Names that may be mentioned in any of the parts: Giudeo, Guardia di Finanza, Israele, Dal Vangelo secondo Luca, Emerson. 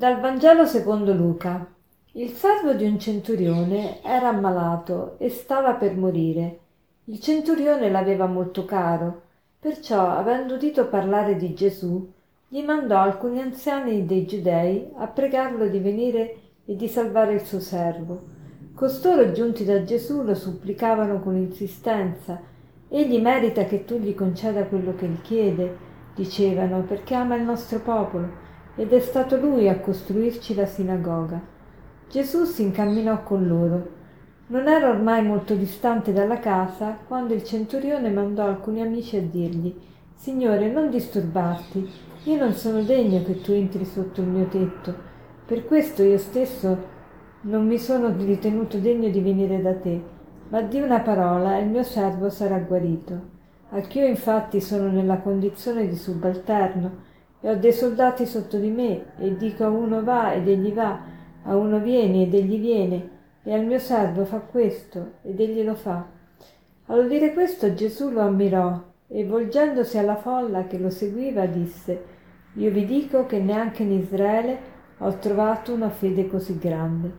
Dal Vangelo secondo Luca. Il servo di un centurione era ammalato e stava per morire. Il centurione l'aveva molto caro, perciò, avendo udito parlare di Gesù, gli mandò alcuni anziani dei Giudei a pregarlo di venire e di salvare il suo servo. Costoro, giunti da Gesù, lo supplicavano con insistenza. «Egli merita che tu gli conceda quello che gli chiede», dicevano, «perché ama il nostro popolo». Ed è stato lui a costruirci la sinagoga. Gesù si incamminò con loro. Non era ormai molto distante dalla casa quando il centurione mandò alcuni amici a dirgli: «Signore, non disturbarti, io non sono degno che tu entri sotto il mio tetto, per questo io stesso non mi sono ritenuto degno di venire da te, ma di una parola e il mio servo sarà guarito. Anch'io infatti sono nella condizione di subalterno, e ho dei soldati sotto di me, e dico a uno va ed egli va, a uno vieni ed egli viene, e al mio servo fa questo ed egli lo fa». Al dire questo Gesù lo ammirò e, volgendosi alla folla che lo seguiva, disse: «Io vi dico che neanche in Israele ho trovato una fede così grande».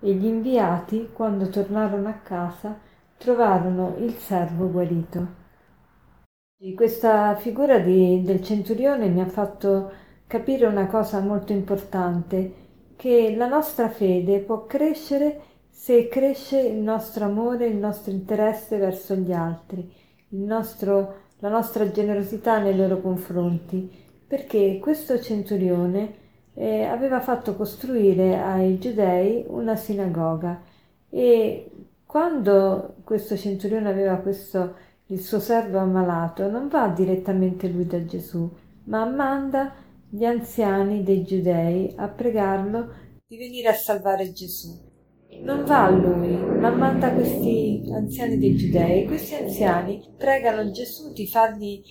E gli inviati, quando tornarono a casa, trovarono il servo guarito. Questa figura del centurione mi ha fatto capire una cosa molto importante, che la nostra fede può crescere se cresce il nostro amore, il nostro interesse verso gli altri, la nostra generosità nei loro confronti, perché questo centurione aveva fatto costruire ai Giudei una sinagoga, e quando questo centurione aveva il suo servo ammalato, non va direttamente lui da Gesù, ma manda gli anziani dei Giudei a pregarlo di venire a salvare Gesù. Non va a lui, ma manda questi anziani dei Giudei. Questi anziani pregano Gesù di fargli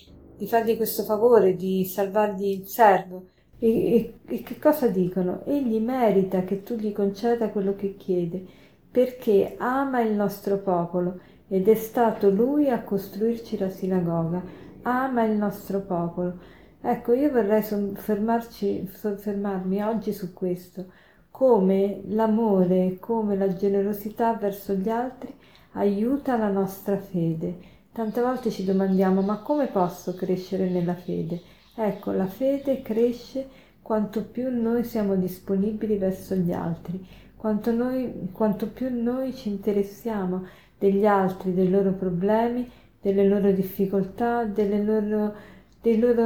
questo favore, di salvargli il servo. E che cosa dicono? «Egli merita che tu gli conceda quello che chiede, perché ama il nostro popolo, ed è stato lui a costruirci la sinagoga, ama il nostro popolo». Ecco, io vorrei soffermarmi oggi su questo, come l'amore, come la generosità verso gli altri aiuta la nostra fede. Tante volte ci domandiamo: ma come posso crescere nella fede? Ecco, la fede cresce quanto più noi siamo disponibili verso gli altri, quanto più noi ci interessiamo degli altri, dei loro problemi, delle loro difficoltà, dei loro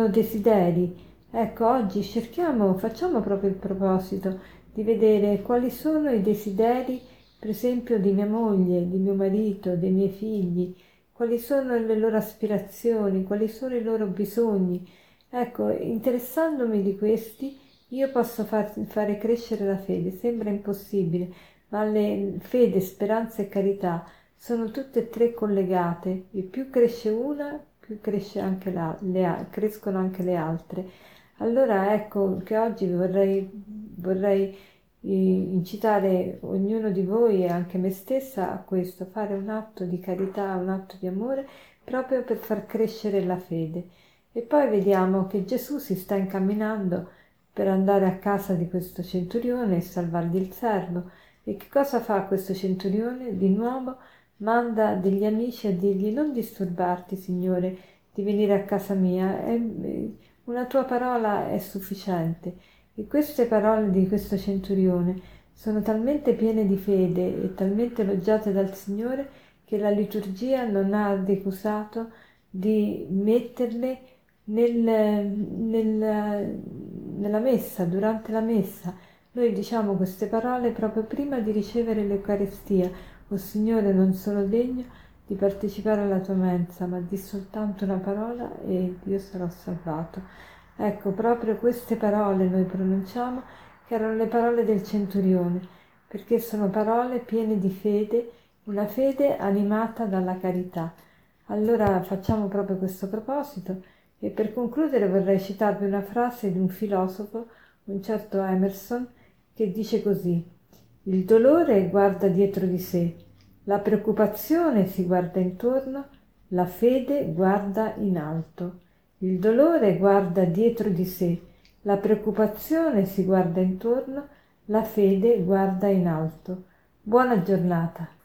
desideri. Ecco, oggi facciamo proprio il proposito di vedere quali sono i desideri, per esempio, di mia moglie, di mio marito, dei miei figli, quali sono le loro aspirazioni, quali sono i loro bisogni. Ecco, interessandomi di questi, io posso fare crescere la fede. Sembra impossibile, ma le fede, speranza e carità sono tutte e tre collegate, e più cresce una, più cresce anche crescono anche le altre. Allora ecco che oggi vorrei incitare ognuno di voi e anche me stessa a questo, fare un atto di carità, un atto di amore, proprio per far crescere la fede. E poi vediamo che Gesù si sta incamminando per andare a casa di questo centurione e salvargli il servo. E che cosa fa questo centurione? Di nuovo manda degli amici a dirgli: «Non disturbarti, Signore, di venire a casa mia, una tua parola è sufficiente». E queste parole di questo centurione sono talmente piene di fede e talmente elogiate dal Signore che la liturgia non ha decusato di metterle nella messa, durante la messa. Noi diciamo queste parole proprio prima di ricevere l'Eucaristia: «O Signore, non sono degno di partecipare alla tua mensa, ma di soltanto una parola e io sarò salvato». Ecco, proprio queste parole noi pronunciamo, che erano le parole del centurione, perché sono parole piene di fede, una fede animata dalla carità. Allora facciamo proprio questo proposito. E per concludere vorrei citarvi una frase di un filosofo, un certo Emerson, che dice così: «Il dolore guarda dietro di sé, la preoccupazione si guarda intorno, la fede guarda in alto. Il dolore guarda dietro di sé, La preoccupazione si guarda intorno, la fede guarda in alto. Buona giornata.